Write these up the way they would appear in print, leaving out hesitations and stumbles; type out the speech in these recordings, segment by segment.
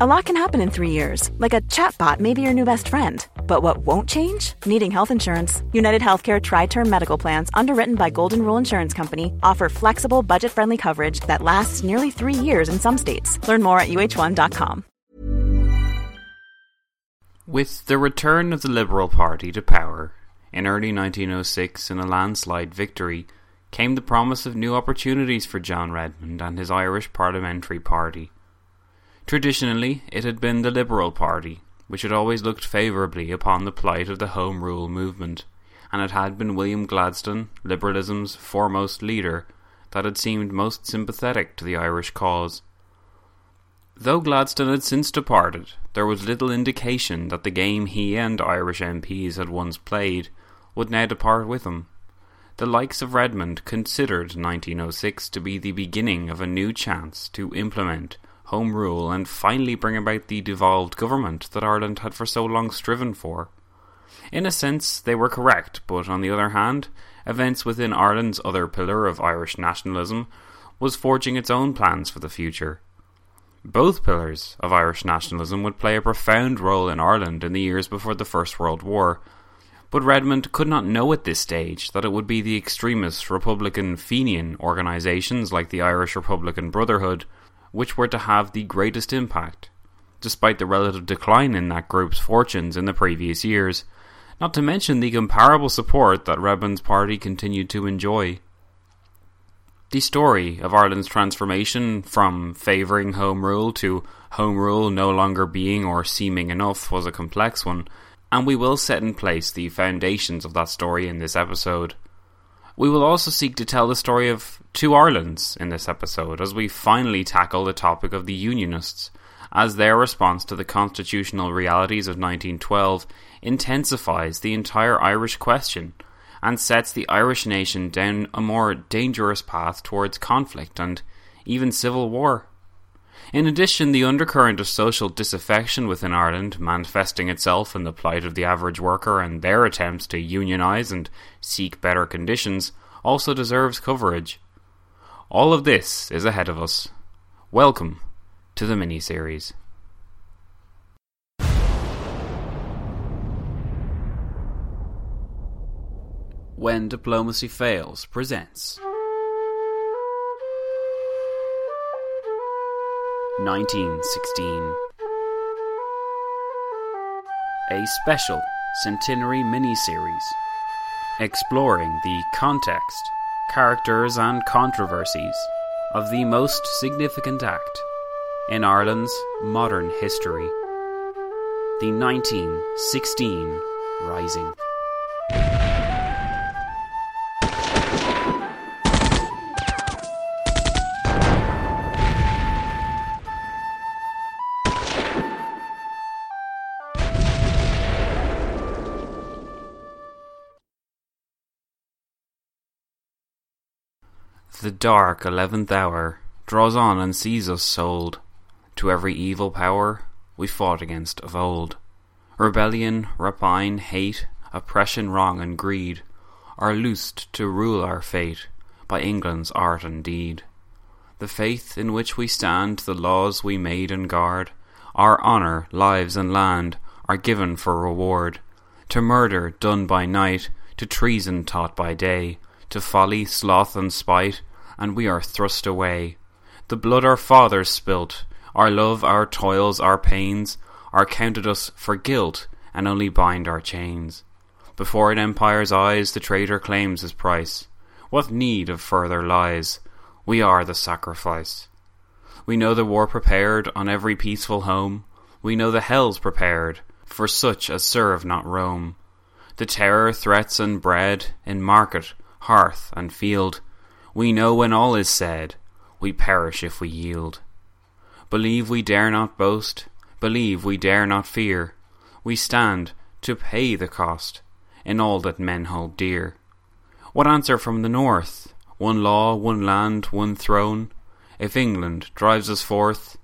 A lot can happen in 3 years, like a chatbot may be your new best friend. But what won't change? Needing health insurance. United Healthcare Tri-Term Medical Plans, underwritten by Golden Rule Insurance Company, offer flexible, budget-friendly coverage that lasts nearly 3 years in some states. Learn more at UH1.com. With the return of the Liberal Party to power, in early 1906 in a landslide victory, came the promise of new opportunities for John Redmond and his Irish parliamentary party. Traditionally, it had been the Liberal Party, which had always looked favourably upon the plight of the Home Rule movement, and it had been William Gladstone, liberalism's foremost leader, that had seemed most sympathetic to the Irish cause. Though Gladstone had since departed, there was little indication that the game he and Irish MPs had once played would now depart with him. The likes of Redmond considered 1906 to be the beginning of a new chance to implement Home Rule and finally bring about the devolved government that Ireland had for so long striven for. In a sense, they were correct, but on the other hand, events within Ireland's other pillar of Irish nationalism was forging its own plans for the future. Both pillars of Irish nationalism would play a profound role in Ireland in the years before the First World War, but Redmond could not know at this stage that it would be the extremist Republican Fenian organisations like the Irish Republican Brotherhood which were to have the greatest impact, despite the relative decline in that group's fortunes in the previous years, not to mention the comparable support that Redmond's party continued to enjoy. The story of Ireland's transformation from favouring Home Rule to Home Rule no longer being or seeming enough was a complex one, and we will set in place the foundations of that story in this episode. We will also seek to tell the story of two Irelands in this episode, as we finally tackle the topic of the Unionists, as their response to the constitutional realities of 1912 intensifies the entire Irish question, and sets the Irish nation down a more dangerous path towards conflict and even civil war. In addition, the undercurrent of social disaffection within Ireland, manifesting itself in the plight of the average worker and their attempts to unionise and seek better conditions, also deserves coverage. All of this is ahead of us. Welcome to the mini-series. When Diplomacy Fails presents 1916, a special centenary mini-series exploring the context, characters and controversies of the most significant act in Ireland's modern history, the 1916 Rising. The dark 11th hour draws on and sees us sold. To every evil power we fought against of old. Rebellion, rapine, hate, oppression, wrong and greed are loosed to rule our fate by England's art and deed. The faith in which we stand, the laws we made and guard, our honour, lives and land are given for reward. To murder done by night, to treason taught by day, to folly, sloth and spite, and we are thrust away. The blood our fathers spilt, our love, our toils, our pains, are counted us for guilt, and only bind our chains. Before an empire's eyes, the traitor claims his price. What need of further lies? We are the sacrifice. We know the war prepared on every peaceful home. We know the hells prepared for such as serve not Rome. The terror, threats, and bread in market, hearth, and field. We know when all is said, we perish if we yield. Believe we dare not boast, believe we dare not fear. We stand to pay the cost in all that men hold dear. What answer from the north? One law, one land, one throne. If England drives us forth,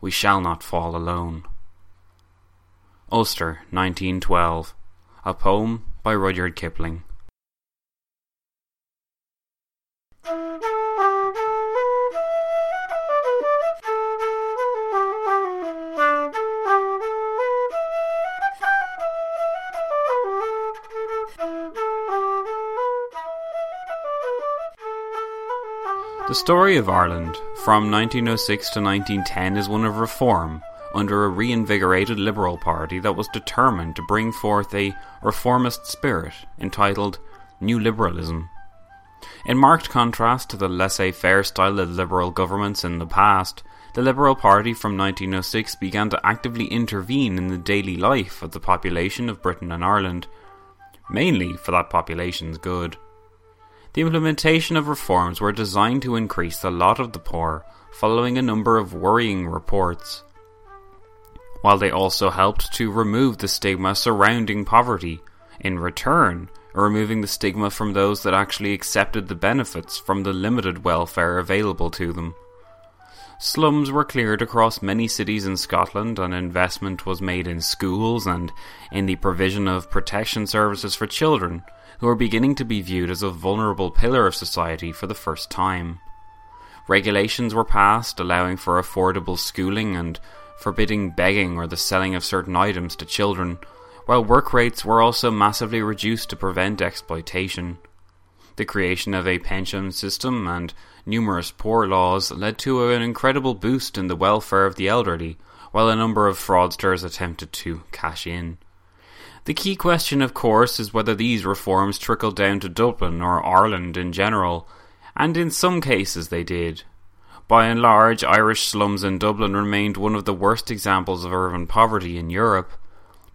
we shall not fall alone. Ulster, 1912. A poem by Rudyard Kipling. The story of Ireland from 1906 to 1910 is one of reform under a reinvigorated Liberal Party that was determined to bring forth a reformist spirit entitled New Liberalism. In marked contrast to the laissez-faire style of Liberal governments in the past, the Liberal Party from 1906 began to actively intervene in the daily life of the population of Britain and Ireland, mainly for that population's good. The implementation of reforms were designed to increase the lot of the poor, following a number of worrying reports, while they also helped to remove the stigma surrounding poverty, in return removing the stigma from those that actually accepted the benefits from the limited welfare available to them. Slums were cleared across many cities in Scotland, and investment was made in schools and in the provision of protection services for children, who were beginning to be viewed as a vulnerable pillar of society for the first time. Regulations were passed allowing for affordable schooling and forbidding begging or the selling of certain items to children, while work rates were also massively reduced to prevent exploitation. The creation of a pension system and numerous poor laws led to an incredible boost in the welfare of the elderly, while a number of fraudsters attempted to cash in. The key question, of course, is whether these reforms trickled down to Dublin or Ireland in general, and in some cases they did. By and large, Irish slums in Dublin remained one of the worst examples of urban poverty in Europe,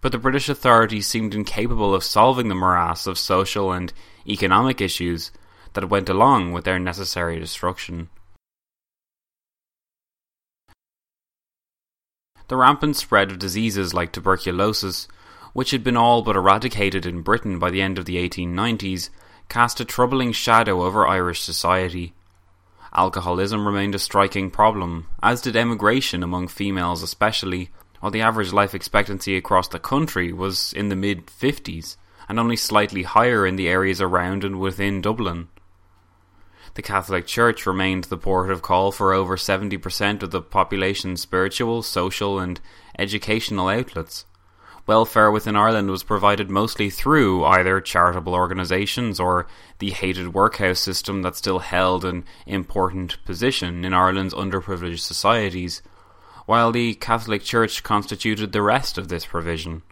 but the British authorities seemed incapable of solving the morass of social and economic issues that went along with their necessary destruction. The rampant spread of diseases like tuberculosis, which had been all but eradicated in Britain by the end of the 1890s, cast a troubling shadow over Irish society. Alcoholism remained a striking problem, as did emigration among females especially, while the average life expectancy across the country was in the mid-50s, and only slightly higher in the areas around and within Dublin. The Catholic Church remained the port of call for over 70% of the population's spiritual, social and educational outlets. Welfare within Ireland was provided mostly through either charitable organisations or the hated workhouse system that still held an important position in Ireland's underprivileged societies, while the Catholic Church constituted the rest of this provision.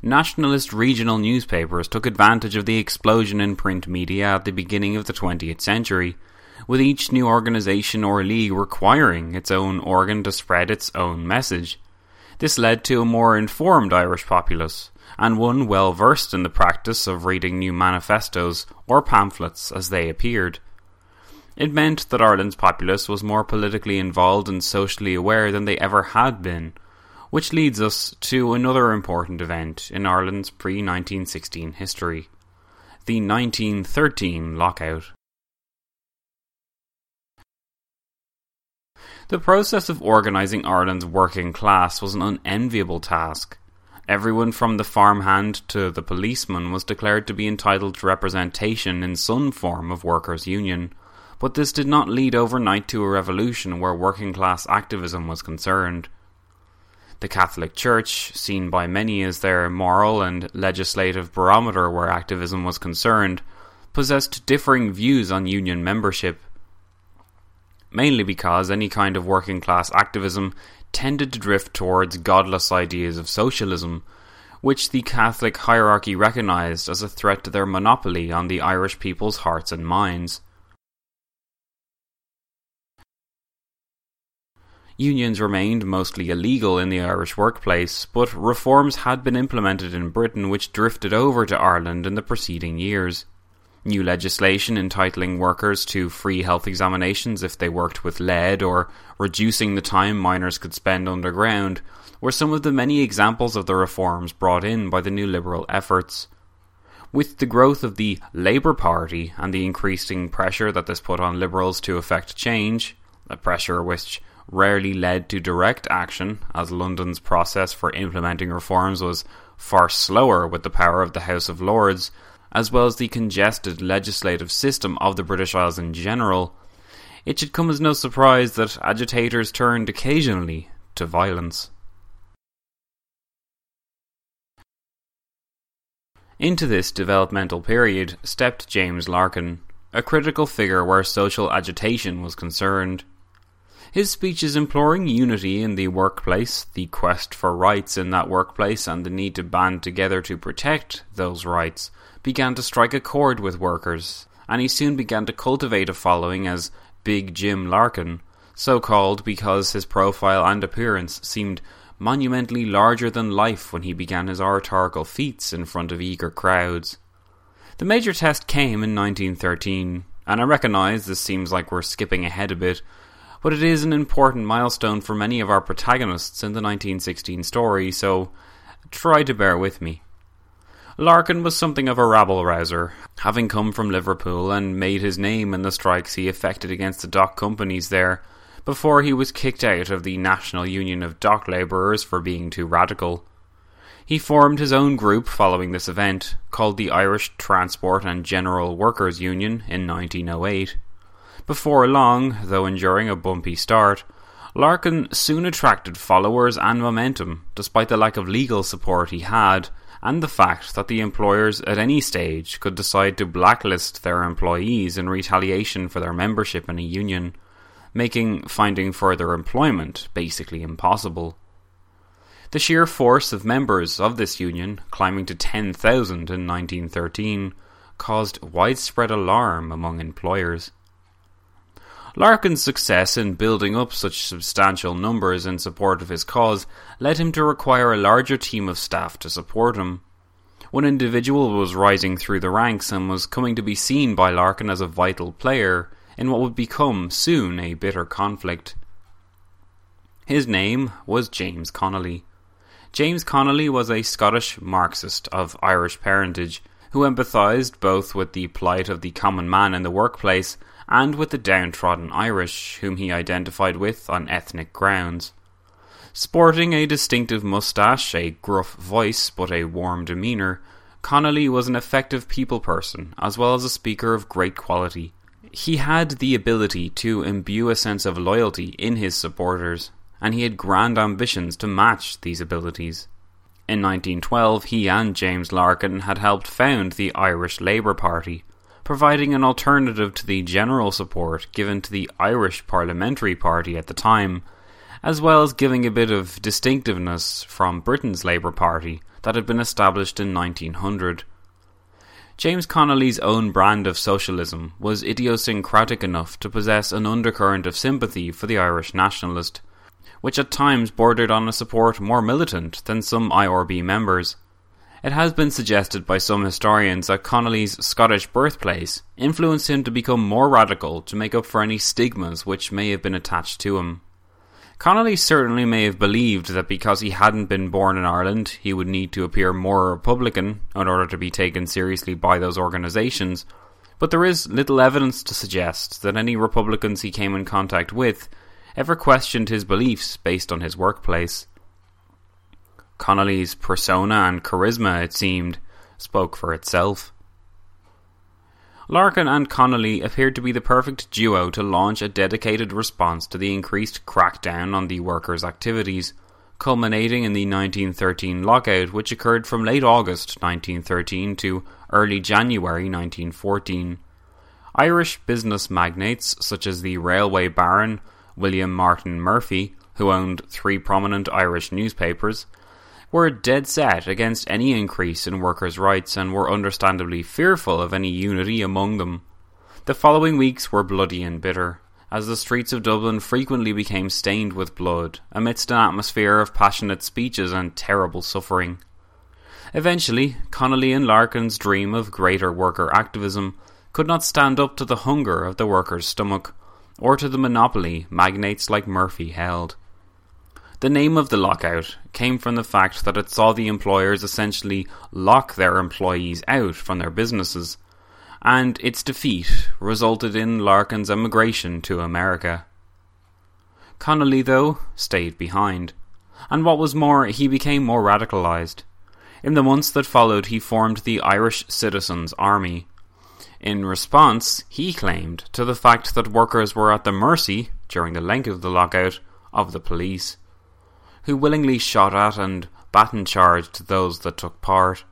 Nationalist regional newspapers took advantage of the explosion in print media at the beginning of the 20th century, with each new organisation or league requiring its own organ to spread its own message. This led to a more informed Irish populace, and one well versed in the practice of reading new manifestos or pamphlets as they appeared. It meant that Ireland's populace was more politically involved and socially aware than they ever had been, which leads us to another important event in Ireland's pre-1916 history, the 1913 lockout. The process of organising Ireland's working class was an unenviable task. Everyone from the farmhand to the policeman was declared to be entitled to representation in some form of workers' union, but this did not lead overnight to a revolution where working class activism was concerned. The Catholic Church, seen by many as their moral and legislative barometer where activism was concerned, possessed differing views on union membership, mainly because any kind of working-class activism tended to drift towards godless ideas of socialism, which the Catholic hierarchy recognised as a threat to their monopoly on the Irish people's hearts and minds. Unions remained mostly illegal in the Irish workplace, but reforms had been implemented in Britain which drifted over to Ireland in the preceding years. new legislation entitling workers to free health examinations if they worked with lead, or reducing the time miners could spend underground, were some of the many examples of the reforms brought in by the new Liberal efforts. With the growth of the Labour Party and the increasing pressure that this put on Liberals to effect change, a pressure which rarely led to direct action, as London's process for implementing reforms was far slower with the power of the House of Lords, as well as the congested legislative system of the British Isles in general, it should come as no surprise that agitators turned occasionally to violence. Into this developmental period stepped James Larkin, a critical figure where social agitation was concerned. His speeches imploring unity in the workplace, the quest for rights in that workplace, and the need to band together to protect those rights began to strike a chord with workers, and he soon began to cultivate a following as Big Jim Larkin, so called because his profile and appearance seemed monumentally larger than life when he began his oratorical feats in front of eager crowds. The major test came in 1913, and I recognise this seems like we're skipping ahead a bit, but it is an important milestone for many of our protagonists in the 1916 story, so try to bear with me. Larkin was something of a rabble-rouser, having come from Liverpool and made his name in the strikes he effected against the dock companies there, before he was kicked out of the National Union of Dock Labourers for being too radical. He formed his own group following this event, called the Irish Transport and General Workers Union, in 1908. Before long, though enduring a bumpy start, Larkin soon attracted followers and momentum, despite the lack of legal support he had, and the fact that the employers at any stage could decide to blacklist their employees in retaliation for their membership in a union, making finding further employment basically impossible. The sheer force of members of this union, climbing to 10,000 in 1913, caused widespread alarm among employers. Larkin's success in building up such substantial numbers in support of his cause led him to require a larger team of staff to support him. One individual was rising through the ranks and was coming to be seen by Larkin as a vital player in what would become soon a bitter conflict. His name was James Connolly. James Connolly was a Scottish Marxist of Irish parentage who empathised both with the plight of the common man in the workplace and with the downtrodden Irish, whom he identified with on ethnic grounds. Sporting a distinctive moustache, a gruff voice, but a warm demeanour, Connolly was an effective people person, as well as a speaker of great quality. He had the ability to imbue a sense of loyalty in his supporters, and he had grand ambitions to match these abilities. In 1912, he and James Larkin had helped found the Irish Labour Party, providing an alternative to the general support given to the Irish Parliamentary Party at the time, as well as giving a bit of distinctiveness from Britain's Labour Party that had been established in 1900. James Connolly's own brand of socialism was idiosyncratic enough to possess an undercurrent of sympathy for the Irish nationalist, which at times bordered on a support more militant than some IRB members. It has been suggested by some historians that Connolly's Scottish birthplace influenced him to become more radical to make up for any stigmas which may have been attached to him. Connolly certainly may have believed that because he hadn't been born in Ireland, he would need to appear more Republican in order to be taken seriously by those organisations, but there is little evidence to suggest that any Republicans he came in contact with ever questioned his beliefs based on his workplace. Connolly's persona and charisma, it seemed, spoke for itself. Larkin and Connolly appeared to be the perfect duo to launch a dedicated response to the increased crackdown on the workers' activities, culminating in the 1913 lockout, which occurred from late August 1913 to early January 1914. Irish business magnates such as the railway baron William Martin Murphy, who owned three prominent Irish newspapers, were dead set against any increase in workers' rights and were understandably fearful of any unity among them. The following weeks were bloody and bitter, as the streets of Dublin frequently became stained with blood, amidst an atmosphere of passionate speeches and terrible suffering. Eventually, Connolly and Larkin's dream of greater worker activism could not stand up to the hunger of the worker's stomach, or to the monopoly magnates like Murphy held. The name of the lockout came from the fact that it saw the employers essentially lock their employees out from their businesses, and its defeat resulted in Larkin's emigration to America. Connolly, though, stayed behind, and what was more, he became more radicalised. In the months that followed, he formed the Irish Citizens' Army. In response, he claimed to the fact that workers were at the mercy, during the length of the lockout, of the police, who willingly shot at and baton-charged those that took part.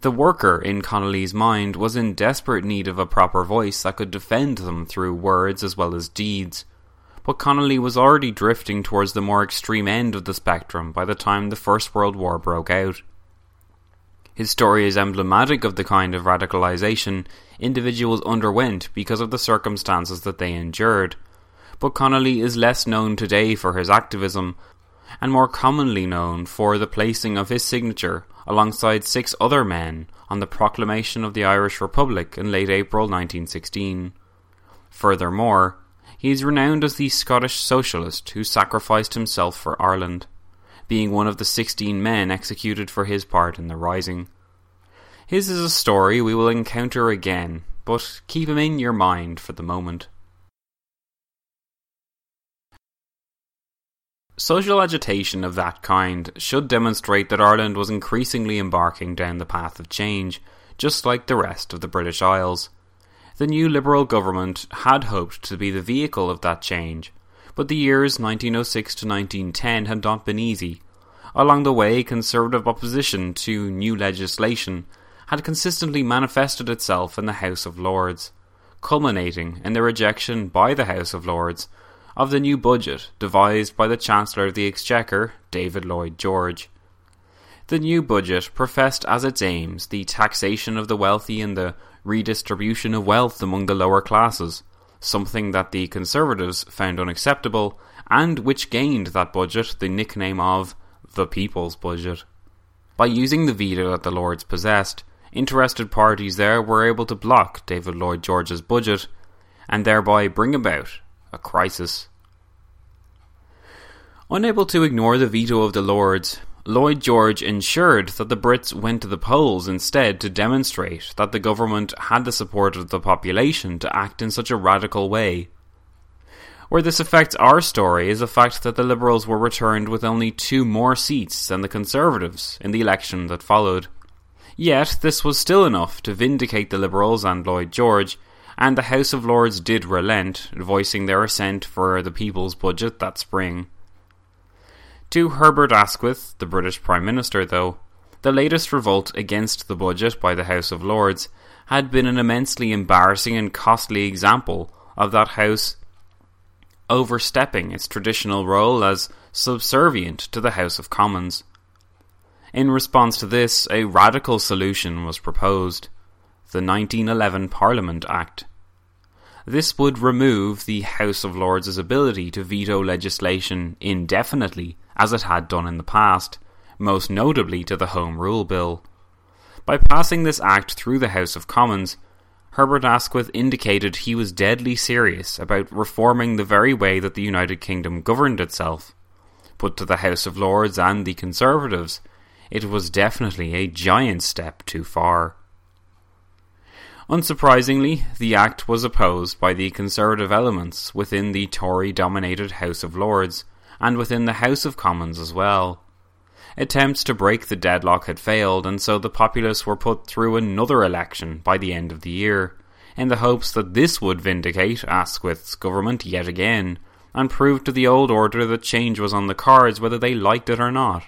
The worker, in Connolly's mind, was in desperate need of a proper voice that could defend them through words as well as deeds, but Connolly was already drifting towards the more extreme end of the spectrum by the time the First World War broke out. His story is emblematic of the kind of radicalisation individuals underwent because of the circumstances that they endured, but Connolly is less known today for his activism, and more commonly known for the placing of his signature alongside 6 other men on the proclamation of the Irish Republic in late April 1916. Furthermore, he is renowned as the Scottish socialist who sacrificed himself for Ireland, being one of the 16 men executed for his part in the Rising. His is a story we will encounter again, but keep him in your mind for the moment. Social agitation of that kind should demonstrate that Ireland was increasingly embarking down the path of change, just like the rest of the British Isles. The new Liberal government had hoped to be the vehicle of that change, but the years 1906 to 1910 had not been easy. Along the way, Conservative opposition to new legislation had consistently manifested itself in the House of Lords, culminating in the rejection by the House of Lords of the new budget devised by the Chancellor of the Exchequer, David Lloyd George. The new budget professed as its aims the taxation of the wealthy and the redistribution of wealth among the lower classes, something that the Conservatives found unacceptable and which gained that budget the nickname of the People's Budget. By using the veto that the Lords possessed, interested parties there were able to block David Lloyd George's budget and thereby bring about a crisis. Unable to ignore the veto of the Lords, Lloyd George ensured that the Brits went to the polls instead to demonstrate that the government had the support of the population to act in such a radical way. Where this affects our story is the fact that the Liberals were returned with only 2 more seats than the Conservatives in the election that followed. Yet this was still enough to vindicate the Liberals and Lloyd George, and the House of Lords did relent, voicing their assent for the People's Budget that spring. To Herbert Asquith, the British Prime Minister, though, the latest revolt against the budget by the House of Lords had been an immensely embarrassing and costly example of that House overstepping its traditional role as subservient to the House of Commons. In response to this, a radical solution was proposed: the 1911 Parliament Act. This would remove the House of Lords' ability to veto legislation indefinitely, as it had done in the past, most notably to the Home Rule Bill. By passing this act through the House of Commons, Herbert Asquith indicated he was deadly serious about reforming the very way that the United Kingdom governed itself. But to the House of Lords and the Conservatives, it was definitely a giant step too far. Unsurprisingly, the Act was opposed by the Conservative elements within the Tory-dominated House of Lords, and within the House of Commons as well. Attempts to break the deadlock had failed, and so the populace were put through another election by the end of the year, in the hopes that this would vindicate Asquith's government yet again, and prove to the old order that change was on the cards whether they liked it or not.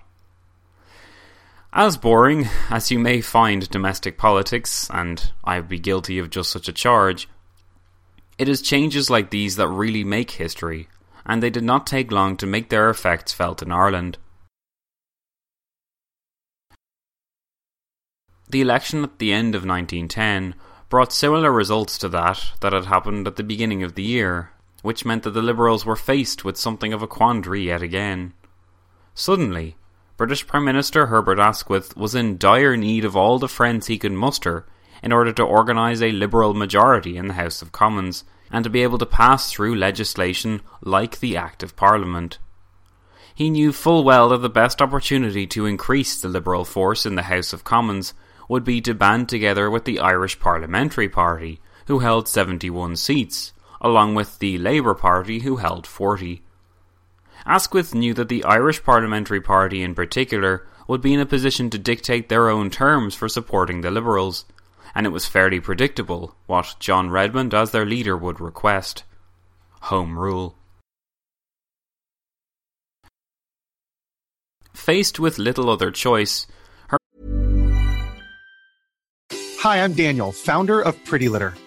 As boring as you may find domestic politics, and I'd be guilty of just such a charge, it is changes like these that really make history, and they did not take long to make their effects felt in Ireland. The election at the end of 1910 brought similar results to that had happened at the beginning of the year, which meant that the Liberals were faced with something of a quandary yet again. Suddenly, British Prime Minister Herbert Asquith was in dire need of all the friends he could muster in order to organise a Liberal majority in the House of Commons and to be able to pass through legislation like the Act of Parliament. He knew full well that the best opportunity to increase the Liberal force in the House of Commons would be to band together with the Irish Parliamentary Party, who held 71 seats, along with the Labour Party, who held 40. Asquith knew that the Irish Parliamentary Party in particular would be in a position to dictate their own terms for supporting the Liberals, and it was fairly predictable what John Redmond as their leader would request: Home Rule. Faced with little other choice, Hi, I'm Daniel, founder of Pretty Litter.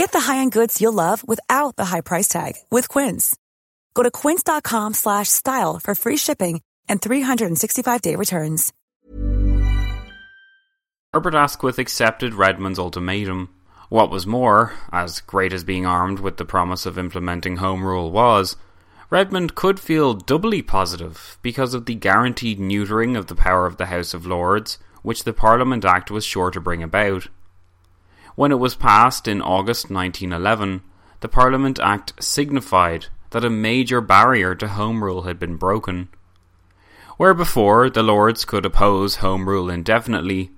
Get the high-end goods you'll love without the high price tag with Quince. Go to quince.com/style for free shipping and 365-day returns. Herbert Asquith accepted Redmond's ultimatum. What was more, as great as being armed with the promise of implementing Home Rule was, Redmond could feel doubly positive because of the guaranteed neutering of the power of the House of Lords, which the Parliament Act was sure to bring about. When it was passed in August 1911, the Parliament Act signified that a major barrier to Home Rule had been broken. Where before the Lords could oppose Home Rule indefinitely,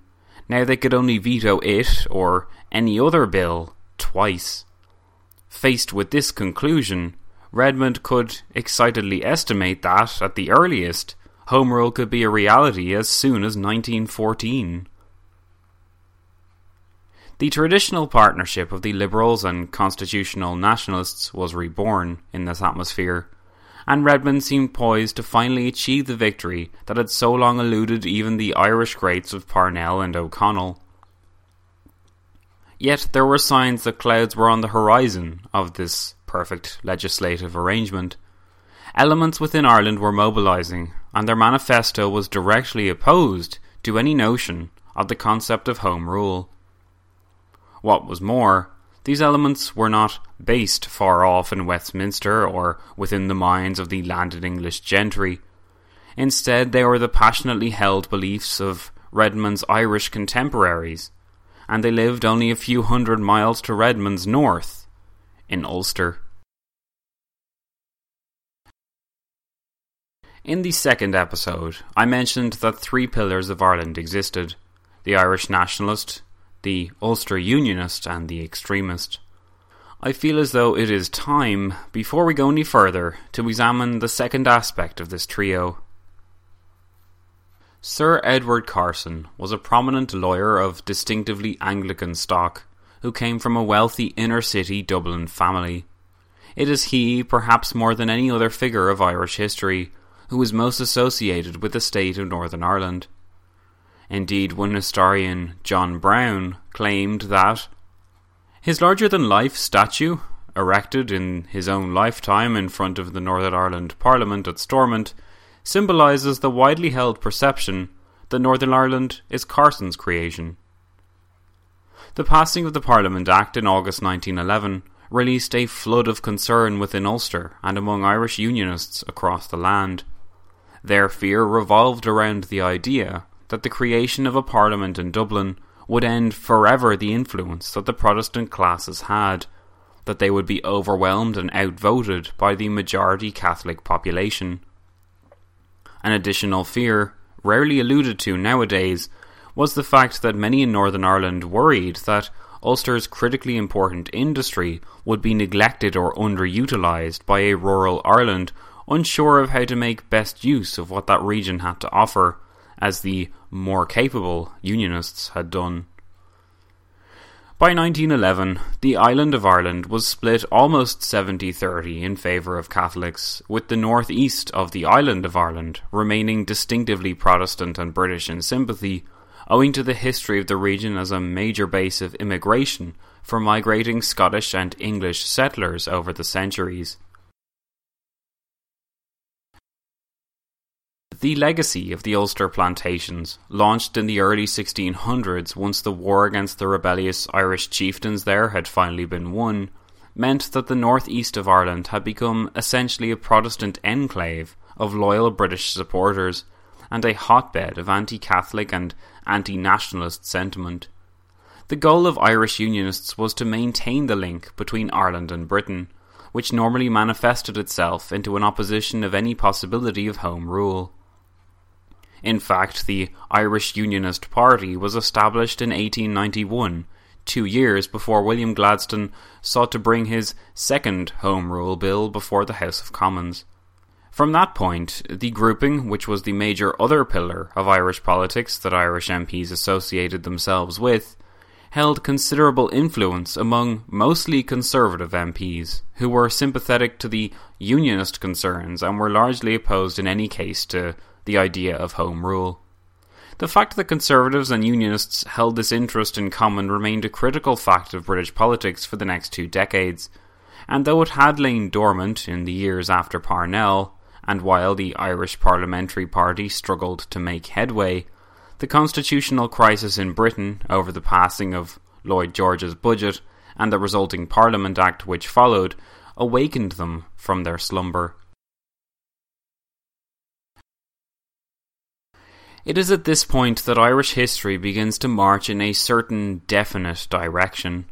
now they could only veto it or any other bill twice. Faced with this conclusion, Redmond could excitedly estimate that, at the earliest, Home Rule could be a reality as soon as 1914. The traditional partnership of the Liberals and Constitutional Nationalists was reborn in this atmosphere, and Redmond seemed poised to finally achieve the victory that had so long eluded even the Irish greats of Parnell and O'Connell. Yet there were signs that clouds were on the horizon of this perfect legislative arrangement. Elements within Ireland were mobilising, and their manifesto was directly opposed to any notion of the concept of Home Rule. What was more, these elements were not based far off in Westminster or within the minds of the landed English gentry. Instead, they were the passionately held beliefs of Redmond's Irish contemporaries, and they lived only a few hundred miles to Redmond's north, in Ulster. In the second episode, I mentioned that three pillars of Ireland existed: the Irish nationalist, the Ulster Unionist, and the extremist. I feel as though it is time, before we go any further, to examine the second aspect of this trio. Sir Edward Carson was a prominent lawyer of distinctively Anglican stock, who came from a wealthy inner-city Dublin family. It is he, perhaps more than any other figure of Irish history, who is most associated with the state of Northern Ireland. Indeed, one historian, John Brown, claimed that his larger-than-life statue, erected in his own lifetime in front of the Northern Ireland Parliament at Stormont, symbolises the widely held perception that Northern Ireland is Carson's creation. The passing of the Parliament Act in August 1911 released a flood of concern within Ulster and among Irish Unionists across the land. Their fear revolved around the idea that the creation of a Parliament in Dublin would end forever the influence that the Protestant classes had, that they would be overwhelmed and outvoted by the majority Catholic population. An additional fear, rarely alluded to nowadays, was the fact that many in Northern Ireland worried that Ulster's critically important industry would be neglected or underutilised by a rural Ireland unsure of how to make best use of what that region had to offer, as the more capable Unionists had done. By 1911, the island of Ireland was split almost 70-30 in favour of Catholics, with the northeast of the island of Ireland remaining distinctively Protestant and British in sympathy, owing to the history of the region as a major base of immigration for migrating Scottish and English settlers over the centuries. The legacy of the Ulster Plantations, launched in the early 1600s once the war against the rebellious Irish chieftains there had finally been won, meant that the northeast of Ireland had become essentially a Protestant enclave of loyal British supporters and a hotbed of anti-Catholic and anti-nationalist sentiment. The goal of Irish Unionists was to maintain the link between Ireland and Britain, which normally manifested itself into an opposition of any possibility of Home Rule. In fact, the Irish Unionist Party was established in 1891, 2 years before William Gladstone sought to bring his second Home Rule Bill before the House of Commons. From that point, the grouping, which was the major other pillar of Irish politics that Irish MPs associated themselves with, held considerable influence among mostly Conservative MPs, who were sympathetic to the Unionist concerns and were largely opposed in any case to the idea of Home Rule. The fact that Conservatives and Unionists held this interest in common remained a critical fact of British politics for the next 2 decades, and though it had lain dormant in the years after Parnell, and while the Irish Parliamentary Party struggled to make headway, the constitutional crisis in Britain over the passing of Lloyd George's budget and the resulting Parliament Act which followed awakened them from their slumber. It is at this point that Irish history begins to march in a certain definite direction.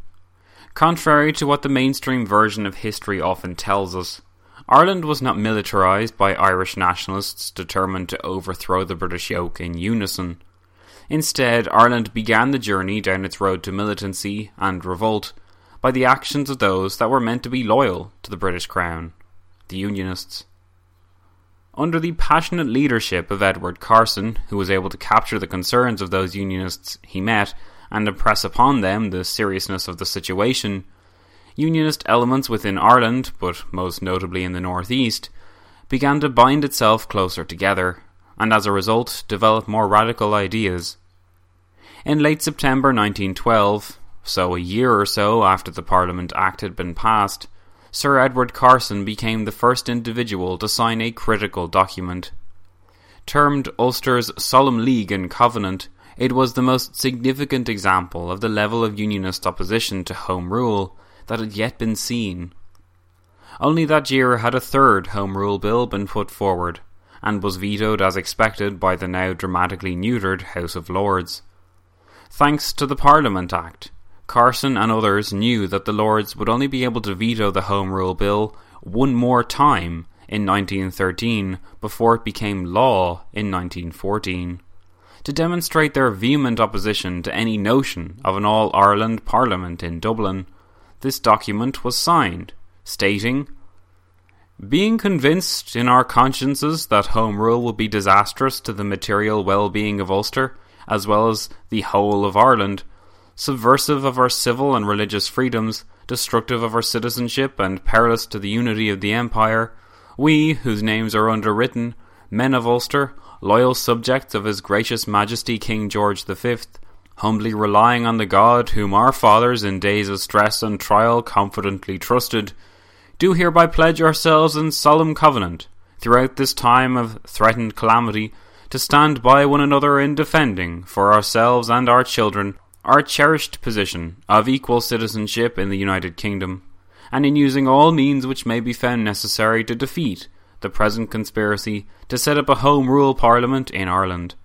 Contrary to what the mainstream version of history often tells us, Ireland was not militarised by Irish nationalists determined to overthrow the British yoke in unison. Instead, Ireland began the journey down its road to militancy and revolt by the actions of those that were meant to be loyal to the British Crown, the Unionists. Under the passionate leadership of Edward Carson, who was able to capture the concerns of those Unionists he met and impress upon them the seriousness of the situation, Unionist elements within Ireland, but most notably in the North East, began to bind itself closer together, and as a result developed more radical ideas. In late September 1912, so a year or so after the Parliament Act had been passed, Sir Edward Carson became the first individual to sign a critical document. Termed Ulster's Solemn League and Covenant, it was the most significant example of the level of Unionist opposition to Home Rule that had yet been seen. Only that year had a third Home Rule Bill been put forward, and was vetoed as expected by the now dramatically neutered House of Lords. Thanks to the Parliament Act, Carson and others knew that the Lords would only be able to veto the Home Rule Bill one more time in 1913 before it became law in 1914. To demonstrate their vehement opposition to any notion of an all-Ireland Parliament in Dublin, this document was signed, stating, "Being convinced in our consciences that Home Rule will be disastrous to the material well-being of Ulster, as well as the whole of Ireland, subversive of our civil and religious freedoms, destructive of our citizenship, and perilous to the unity of the Empire, we, whose names are underwritten, men of Ulster, loyal subjects of His Gracious Majesty King George V, humbly relying on the God whom our fathers in days of stress and trial confidently trusted, do hereby pledge ourselves in solemn covenant, throughout this time of threatened calamity, to stand by one another in defending, for ourselves and our children, our cherished position of equal citizenship in the United Kingdom, and in using all means which may be found necessary to defeat the present conspiracy to set up a Home Rule Parliament in Ireland,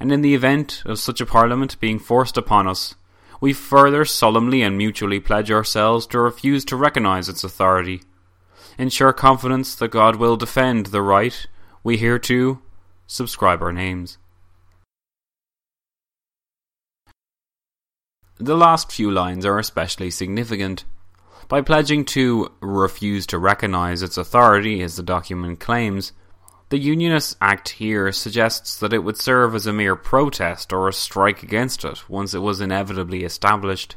and in the event of such a Parliament being forced upon us, we further solemnly and mutually pledge ourselves to refuse to recognise its authority, in sure confidence that God will defend the right we hereto subscribe our names. The last few lines are especially significant. By pledging to refuse to recognise its authority, as the document claims, the Unionist Act here suggests that it would serve as a mere protest or a strike against it once it was inevitably established.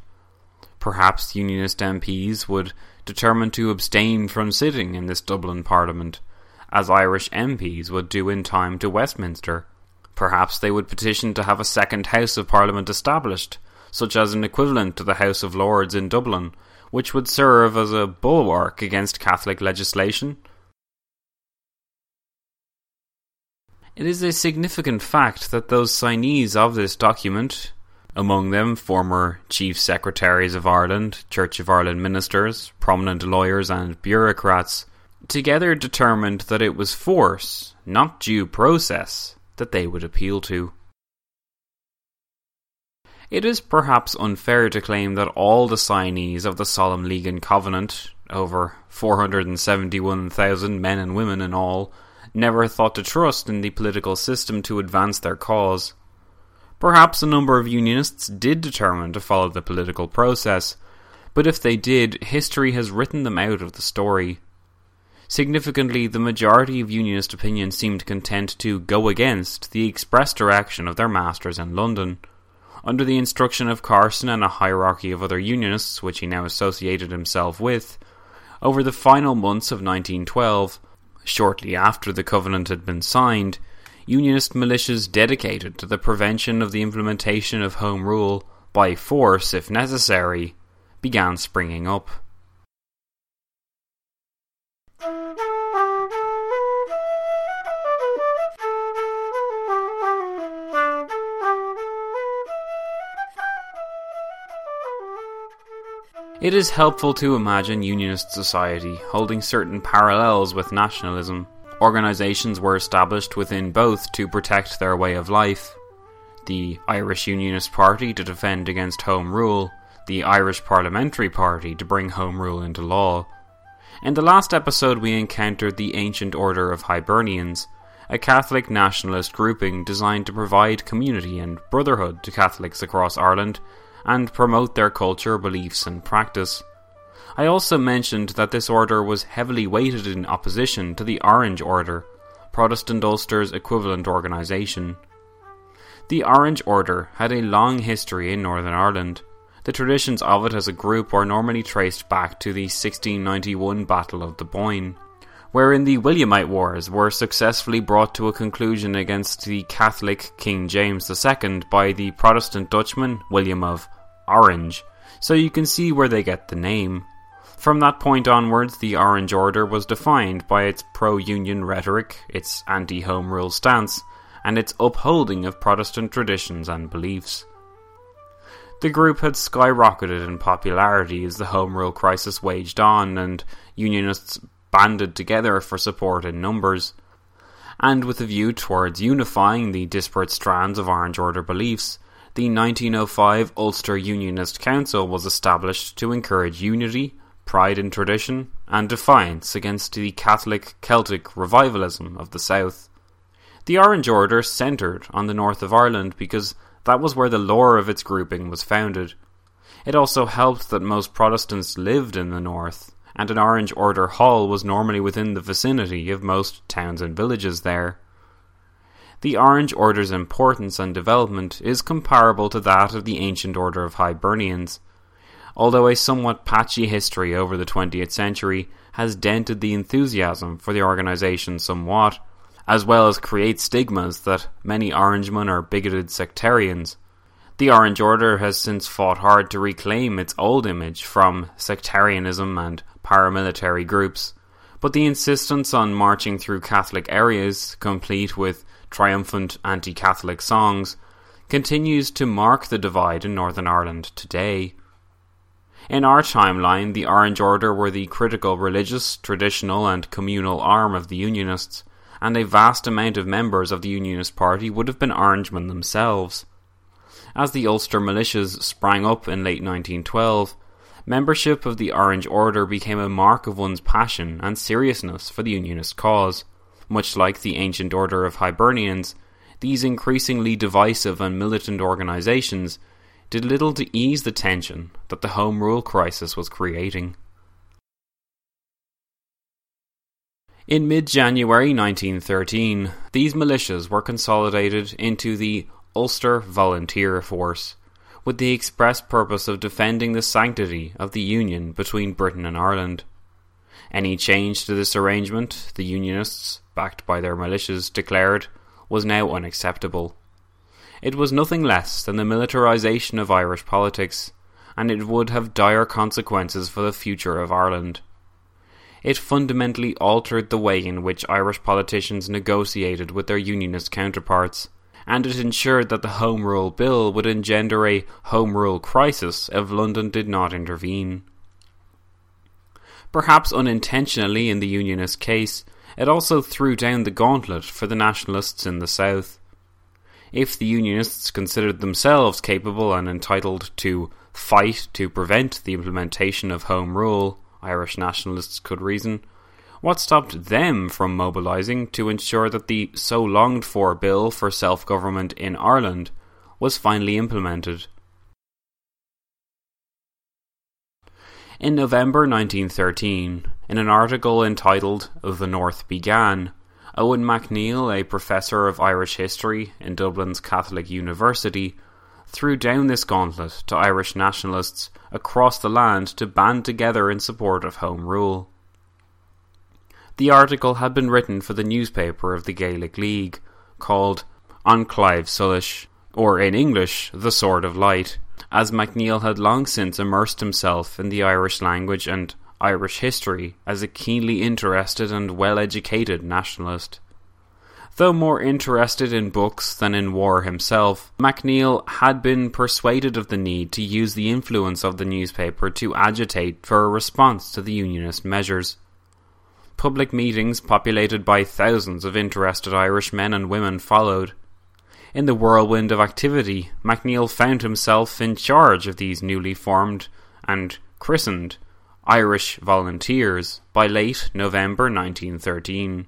Perhaps Unionist MPs would determine to abstain from sitting in this Dublin Parliament, as Irish MPs would do in time to Westminster. Perhaps they would petition to have a second House of Parliament established, such as an equivalent to the House of Lords in Dublin, which would serve as a bulwark against Catholic legislation. It is a significant fact that those signees of this document, among them former Chief Secretaries of Ireland, Church of Ireland ministers, prominent lawyers and bureaucrats, together determined that it was force, not due process, that they would appeal to. It is perhaps unfair to claim that all the signees of the Solemn League and Covenant, over 471,000 men and women in all, never thought to trust in the political system to advance their cause. Perhaps a number of Unionists did determine to follow the political process, but if they did, history has written them out of the story. Significantly, the majority of Unionist opinion seemed content to go against the express direction of their masters in London. Under the instruction of Carson and a hierarchy of other Unionists, which he now associated himself with, over the final months of 1912, shortly after the Covenant had been signed, Unionist militias dedicated to the prevention of the implementation of Home Rule, by force if necessary, began springing up. It is helpful to imagine Unionist society holding certain parallels with nationalism. Organisations were established within both to protect their way of life. The Irish Unionist Party to defend against Home Rule, the Irish Parliamentary Party to bring Home Rule into law. In the last episode we encountered the Ancient Order of Hibernians, a Catholic nationalist grouping designed to provide community and brotherhood to Catholics across Ireland, and promote their culture, beliefs and practice. I also mentioned that this order was heavily weighted in opposition to the Orange Order, Protestant Ulster's equivalent organisation. The Orange Order had a long history in Northern Ireland. The traditions of it as a group are normally traced back to the 1691 Battle of the Boyne, wherein the Williamite Wars were successfully brought to a conclusion against the Catholic King James II by the Protestant Dutchman William of Orange, so you can see where they get the name. From that point onwards, the Orange Order was defined by its pro-union rhetoric, its anti-home rule stance, and its upholding of Protestant traditions and beliefs. The group had skyrocketed in popularity as the Home Rule crisis waged on, and Unionists banded together for support in numbers, and with a view towards unifying the disparate strands of Orange Order beliefs, the 1905 Ulster Unionist Council was established to encourage unity, pride in tradition, and defiance against the Catholic Celtic revivalism of the South. The Orange Order centred on the north of Ireland because that was where the lore of its grouping was founded. It also helped that most Protestants lived in the north, and an Orange Order hall was normally within the vicinity of most towns and villages there. The Orange Order's importance and development is comparable to that of the Ancient Order of Hibernians, although a somewhat patchy history over the 20th century has dented the enthusiasm for the organisation somewhat, as well as create stigmas that many Orangemen are bigoted sectarians. The Orange Order has since fought hard to reclaim its old image from sectarianism and paramilitary groups, but the insistence on marching through Catholic areas, complete with triumphant anti-Catholic songs, continues to mark the divide in Northern Ireland today. In our timeline, the Orange Order were the critical religious, traditional and communal arm of the Unionists, and a vast amount of members of the Unionist Party would have been Orangemen themselves. As the Ulster militias sprang up in late 1912, membership of the Orange Order became a mark of one's passion and seriousness for the Unionist cause. Much like the Ancient Order of Hibernians, these increasingly divisive and militant organisations did little to ease the tension that the Home Rule crisis was creating. In mid-January 1913, these militias were consolidated into the Ulster Volunteer Force, with the express purpose of defending the sanctity of the union between Britain and Ireland. Any change to this arrangement, the Unionists, backed by their militias, declared, was now unacceptable. It was nothing less than the militarisation of Irish politics, and it would have dire consequences for the future of Ireland. It fundamentally altered the way in which Irish politicians negotiated with their Unionist counterparts, and it ensured that the Home Rule Bill would engender a Home Rule crisis if London did not intervene. Perhaps unintentionally in the Unionist case, it also threw down the gauntlet for the nationalists in the South. If the Unionists considered themselves capable and entitled to fight to prevent the implementation of Home Rule, Irish nationalists could reason, what stopped them from mobilising to ensure that the so-longed-for bill for self-government in Ireland was finally implemented? In November 1913, in an article entitled The North Began, Eoin MacNeill, a professor of Irish history in Dublin's Catholic University, threw down this gauntlet to Irish nationalists across the land to band together in support of Home Rule. The article had been written for the newspaper of the Gaelic League, called On Clive Sullish, or in English, The Sword of Light, as MacNeill had long since immersed himself in the Irish language and Irish history as a keenly interested and well-educated nationalist. Though more interested in books than in war himself, MacNeill had been persuaded of the need to use the influence of the newspaper to agitate for a response to the Unionist measures. Public meetings populated by thousands of interested Irish men and women followed. In the whirlwind of activity, MacNeill found himself in charge of these newly formed and christened Irish Volunteers by late November 1913.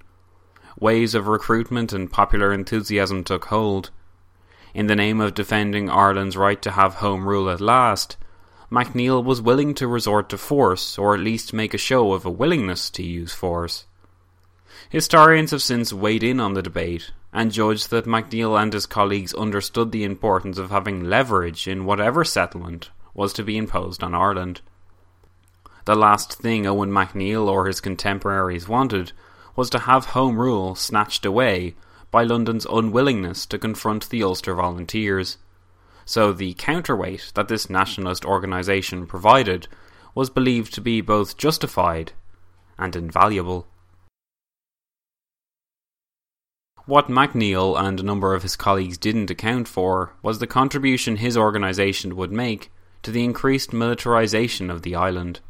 Waves of recruitment and popular enthusiasm took hold. In the name of defending Ireland's right to have Home Rule at last, MacNeill was willing to resort to force, or at least make a show of a willingness to use force. Historians have since weighed in on the debate and judged that MacNeill and his colleagues understood the importance of having leverage in whatever settlement was to be imposed on Ireland. The last thing Eoin MacNeill or his contemporaries wanted was to have Home Rule snatched away by London's unwillingness to confront the Ulster Volunteers. So the counterweight that this nationalist organisation provided was believed to be both justified and invaluable. What MacNeill and a number of his colleagues didn't account for was the contribution his organisation would make to the increased militarisation of the island.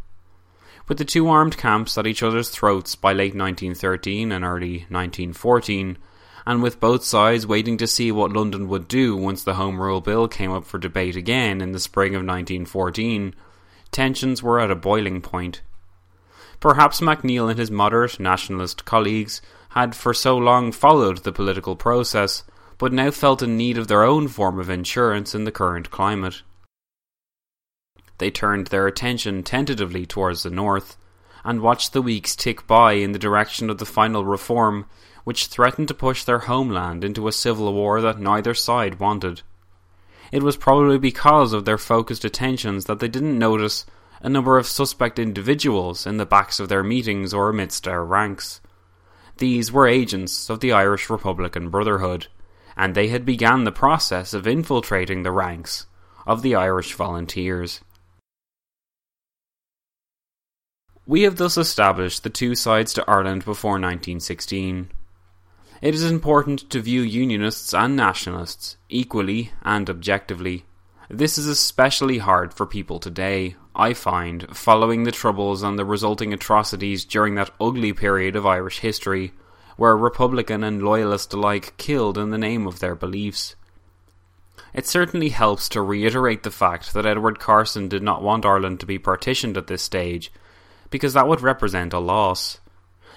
With the two armed camps at each other's throats by late 1913 and early 1914, and with both sides waiting to see what London would do once the Home Rule Bill came up for debate again in the spring of 1914, tensions were at a boiling point. Perhaps MacNeill and his moderate nationalist colleagues had for so long followed the political process, but now felt in need of their own form of insurance in the current climate. They turned their attention tentatively towards the north, and watched the weeks tick by in the direction of the final reform, which threatened to push their homeland into a civil war that neither side wanted. It was probably because of their focused attentions that they didn't notice a number of suspect individuals in the backs of their meetings or amidst their ranks. These were agents of the Irish Republican Brotherhood, and they had begun the process of infiltrating the ranks of the Irish Volunteers. We have thus established the two sides to Ireland before 1916. It is important to view Unionists and Nationalists equally and objectively. This is especially hard for people today, I find, following the Troubles and the resulting atrocities during that ugly period of Irish history, were Republican and Loyalist alike killed in the name of their beliefs. It certainly helps to reiterate the fact that Edward Carson did not want Ireland to be partitioned at this stage, because that would represent a loss.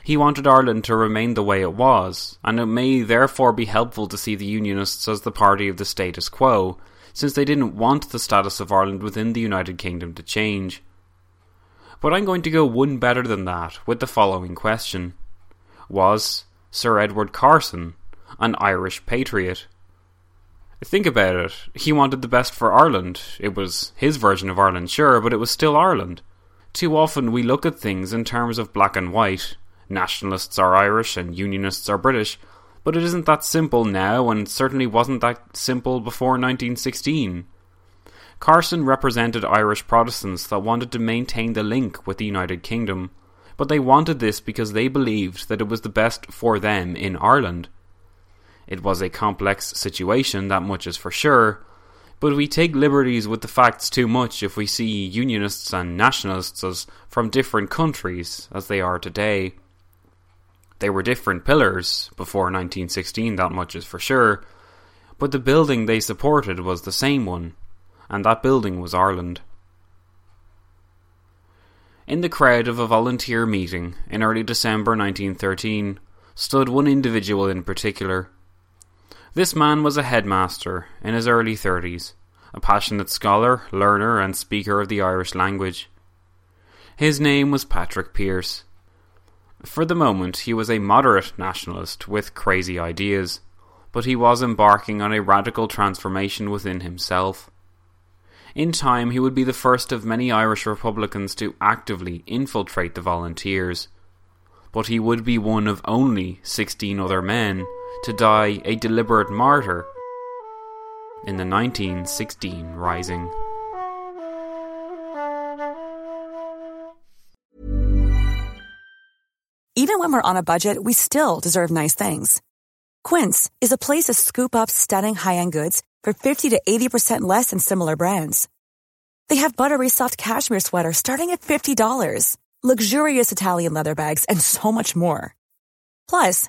He wanted Ireland to remain the way it was, and it may therefore be helpful to see the Unionists as the party of the status quo, since they didn't want the status of Ireland within the United Kingdom to change. But I'm going to go one better than that with the following question. Was Sir Edward Carson an Irish patriot? Think about it. He wanted the best for Ireland. It was his version of Ireland, sure, but it was still Ireland. Too often we look at things in terms of black and white. Nationalists are Irish and Unionists are British, but it isn't that simple now, and it certainly wasn't that simple before 1916. Carson represented Irish Protestants that wanted to maintain the link with the United Kingdom, but they wanted this because they believed that it was the best for them in Ireland. It was a complex situation, that much is for sure, but we take liberties with the facts too much if we see Unionists and Nationalists as from different countries as they are today. They were different pillars before 1916, that much is for sure, but the building they supported was the same one, and that building was Ireland. In the crowd of a volunteer meeting in early December 1913 stood one individual in particular. This man was a headmaster in his early 30s, a passionate scholar, learner and speaker of the Irish language. His name was Patrick Pearse. For the moment he was a moderate nationalist with crazy ideas, but he was embarking on a radical transformation within himself. In time he would be the first of many Irish Republicans to actively infiltrate the Volunteers, but he would be one of only 16 other men to die a deliberate martyr in the 1916 Rising. Even when we're on a budget, we still deserve nice things. Quince is a place to scoop up stunning high-end goods for 50 to 80% less than similar brands. They have buttery soft cashmere sweaters starting at $50, luxurious Italian leather bags, and so much more. Plus,